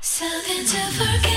Something to forget.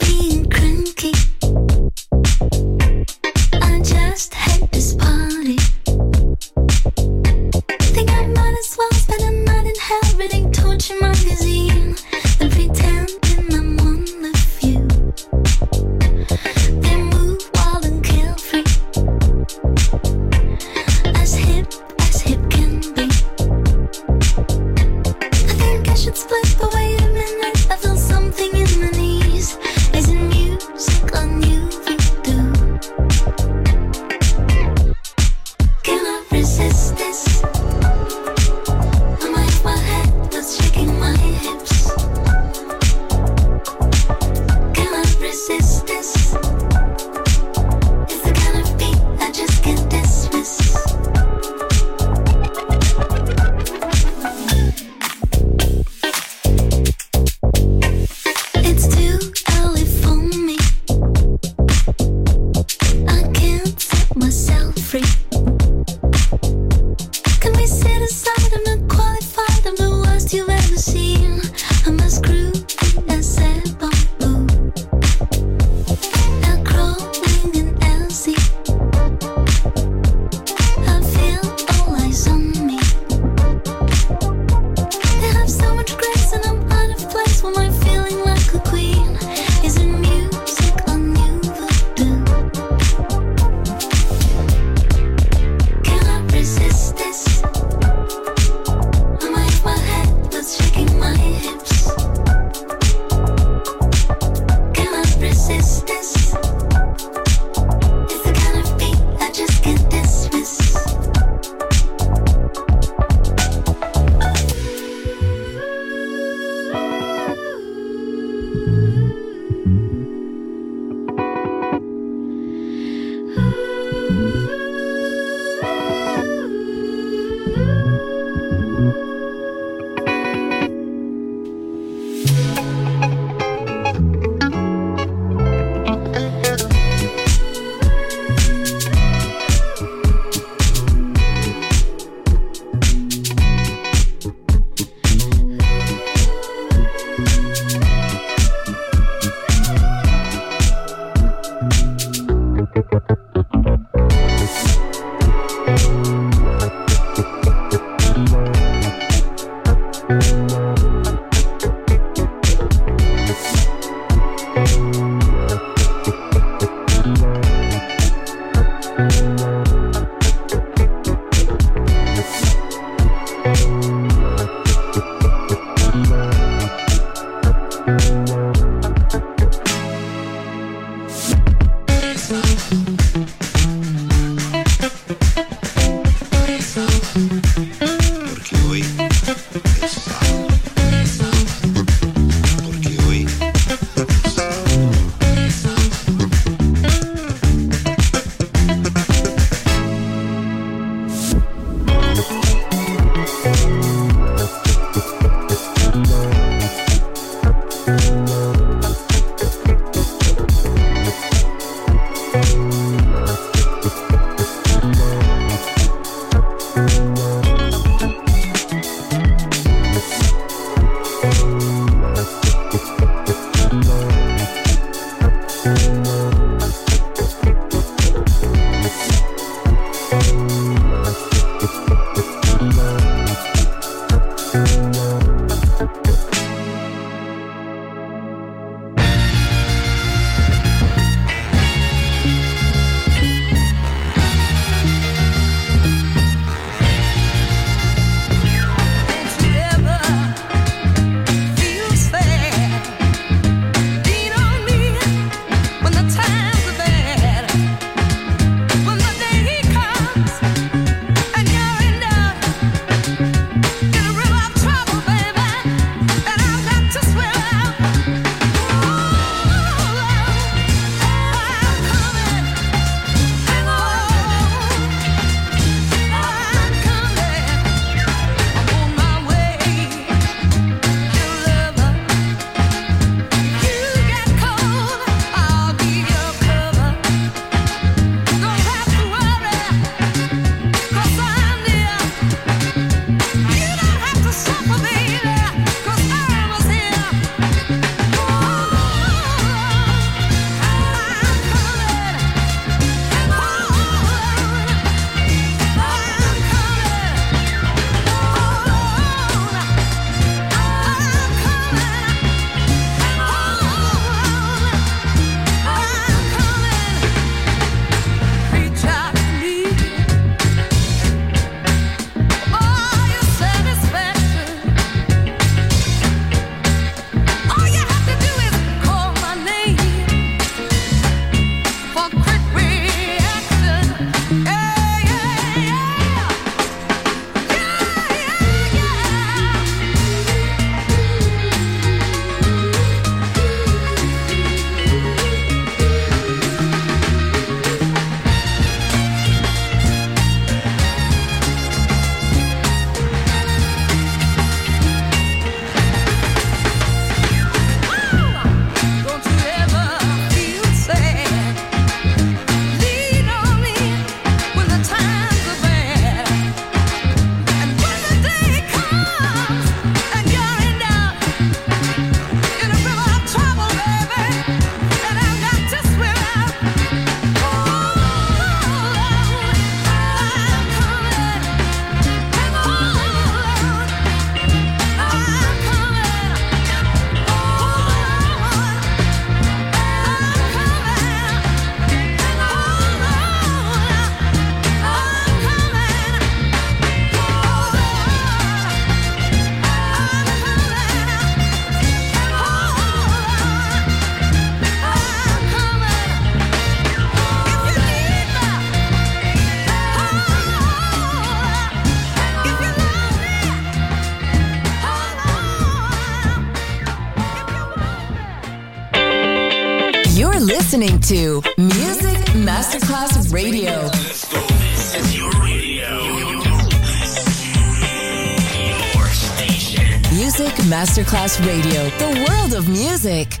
being cranky. I just hate this party. Think I might as well spend a night in hell reading Torture magazine than pretending I'm one of you. They move wild and carefree, as hip can be. I think I should split the way. Time. listening to Music Masterclass Radio. Let's go. This is your radio. Your station. Music Masterclass Radio. The world of music.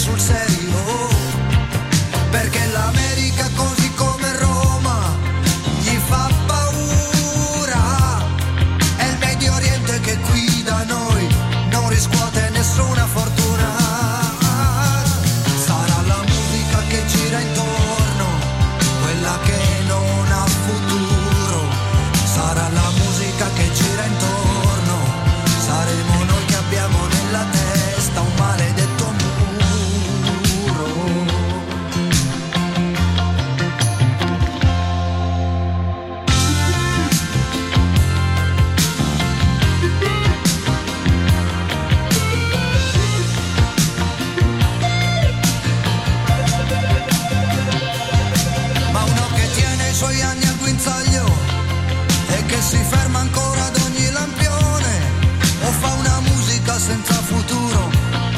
Sul America così come Roma gli fa paura, è il Medio Oriente che qui da noi non riscuote nessuna fortuna. Sarà la musica che gira intorno, quella che non ha futuro, sarà la musica che gira intorno, saremo noi che abbiamo nella testa un maledetto. Si ferma ancora ad ogni lampione, o fa una musica senza futuro,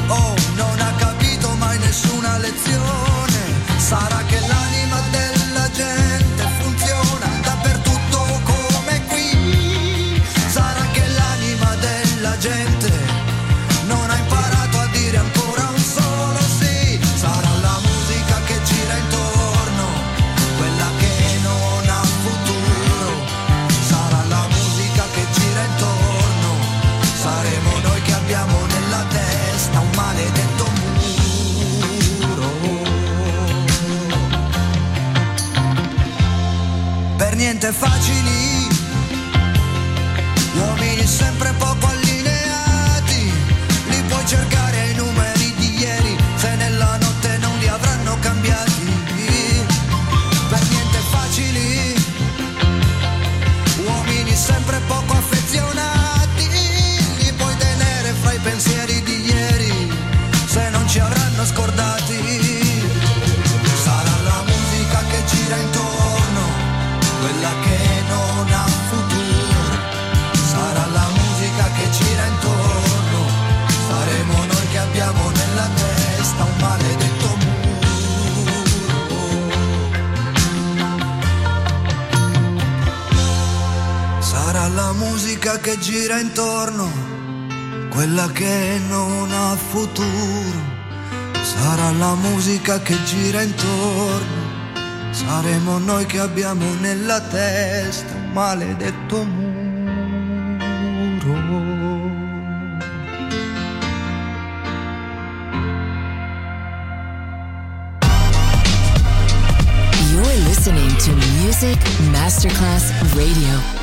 o non ha capito mai nessuna lezione. Sarà che l'anima della gente funziona dappertutto come qui, sarà che l'anima della gente non ha imparato a dire ancora un solo sì. Sarà la musica che gira intorno, quella che non ha futuro, saremo noi che abbiamo nella testa un maledetto muro. Per niente facili, uomini sempre poco allineati, li puoi cercare ai numeri di ieri, se nella notte non li avranno cambiati. Per niente facili, uomini sempre poco affezionati, pensieri di ieri, se non ci avranno scordati. Sarà la musica che gira intorno, quella che non ha futuro, sarà la musica che gira intorno, saremo noi che abbiamo nella testa un maledetto muro. Sarà la musica che gira intorno, quella che non ha futuro, sarà la musica che gira intorno, saremo noi che abbiamo nella testa un maledetto muro. You're listening to Music Masterclass Radio.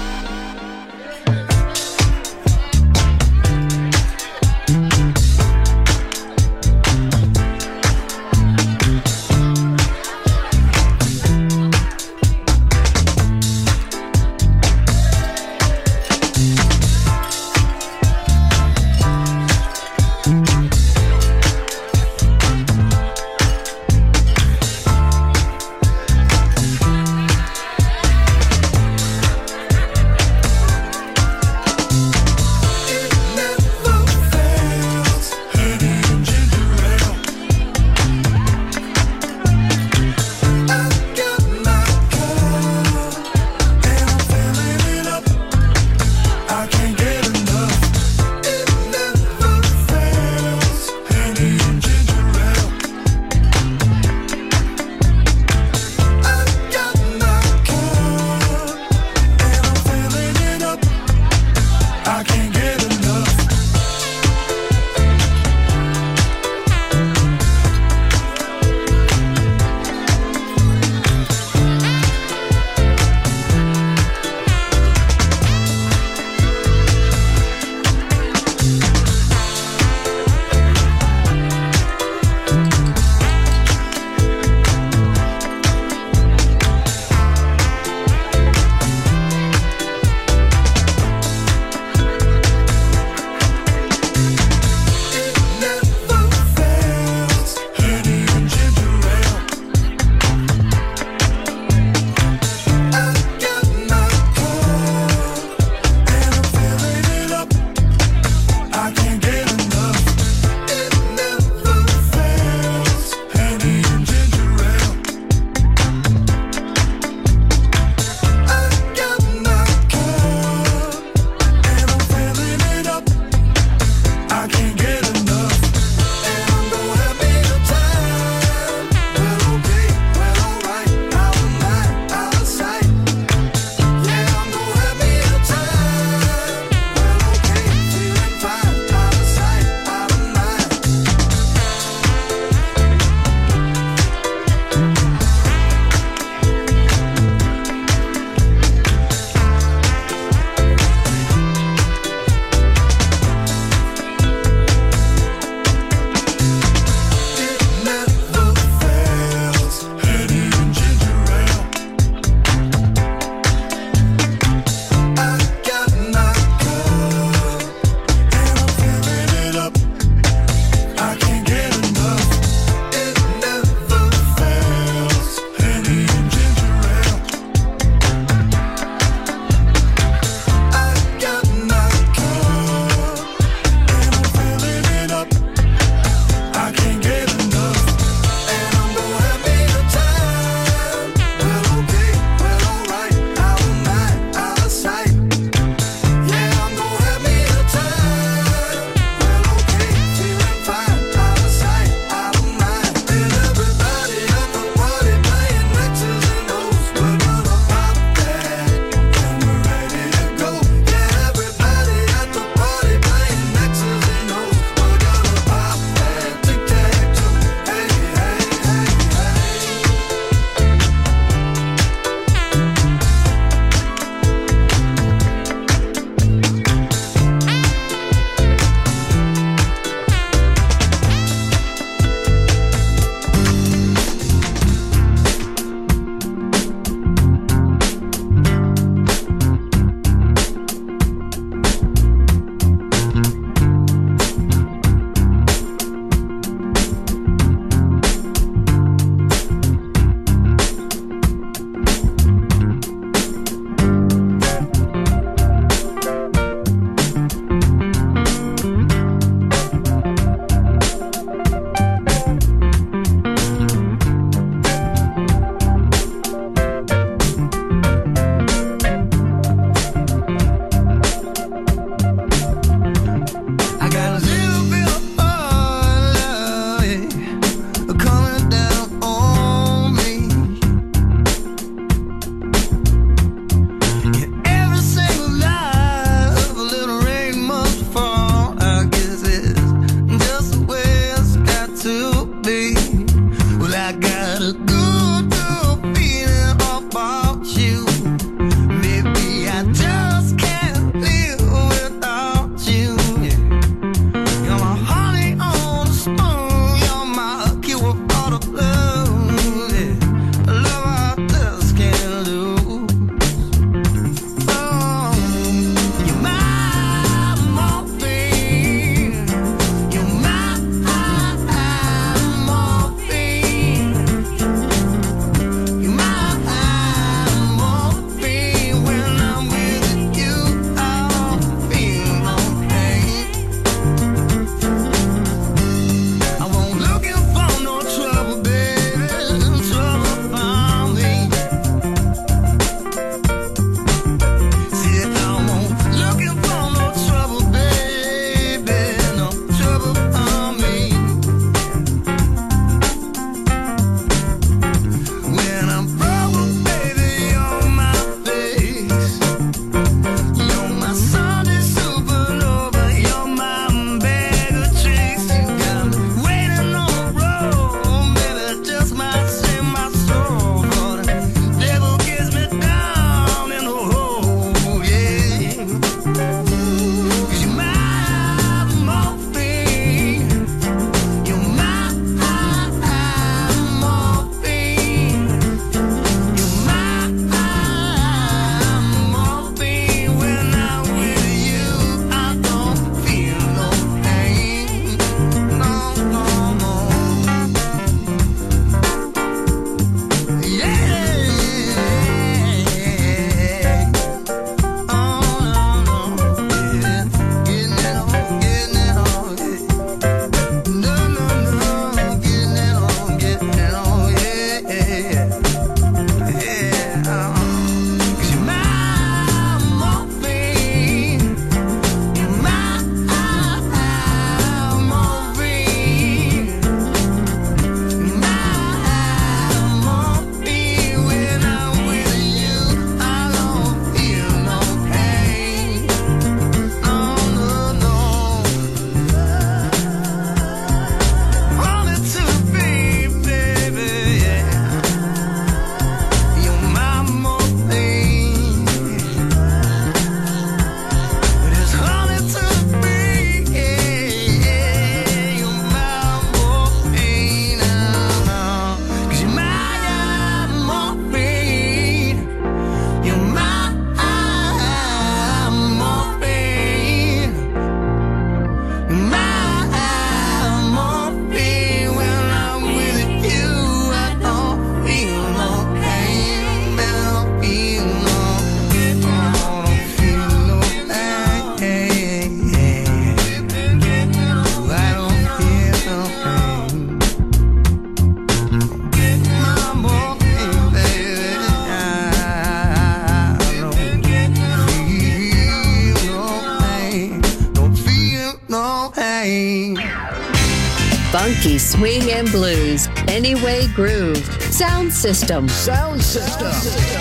funky swing and blues. Anyway Groove. Sound System. Sound System.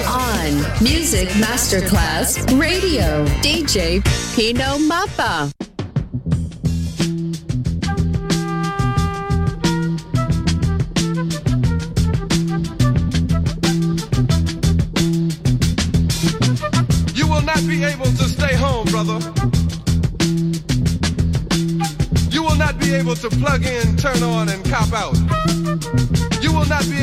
On Music Masterclass Radio. DJ Pino Mappa. You will not be able to stay home, brother. Be able to plug in, turn on, and cop out. You will not be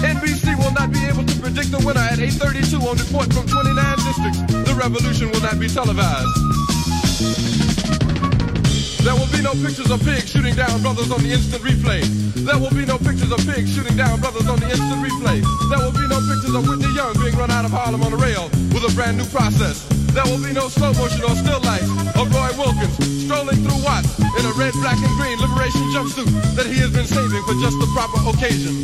NBC will not be able to predict the winner at 8:32 on Report from 29 districts. The revolution will not be televised. There will be no pictures of pigs shooting down brothers on the instant replay. There will be no pictures of pigs shooting down brothers on the instant replay. There will be no pictures of Whitney Young being run out of Harlem on a rail with a brand new process. There will be no slow motion or still life of Roy Wilkins strolling through Watts in a red, black, and green liberation jumpsuit that he has been saving for just the proper occasion.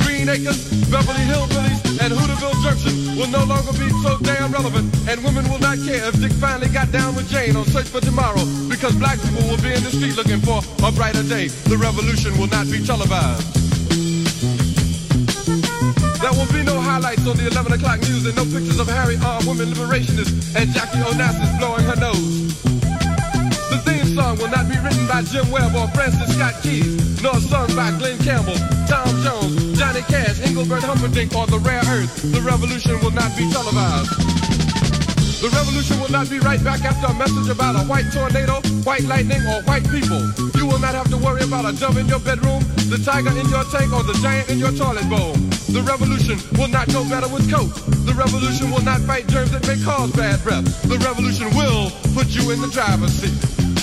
Green Acres, Beverly Hillbillies, and Hooterville Junction will no longer be so damn relevant, and women will not care if Dick finally got down with Jane on Search for Tomorrow, because black people will be in the street looking for a brighter day. The revolution will not be televised. There will be no highlights on the 11 o'clock news and no pictures of hairy armed women liberationists and Jackie Onassis blowing her nose. The theme song will not be written by Jim Webb or Francis Scott Key, nor sung by Glenn Campbell, Tom Jones, Johnny Cash, Engelbert Humperdinck, or The Rare Earth. The revolution will not be televised. The revolution will not be right back after a message about a white tornado, white lightning, or white people. You will not have to worry about a dove in your bedroom, the tiger in your tank, or the giant in your toilet bowl. The revolution will not go better with Coke. The revolution will not fight germs that may cause bad breath. The revolution will put you in the driver's seat.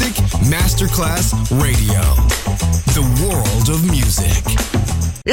Music Masterclass Radio. The world of music.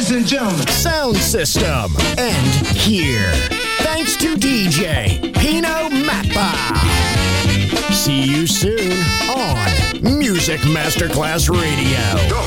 ladies and gentlemen, Sound System, and here, thanks to DJ Pino Mappa. See you soon on Music Masterclass Radio. Go.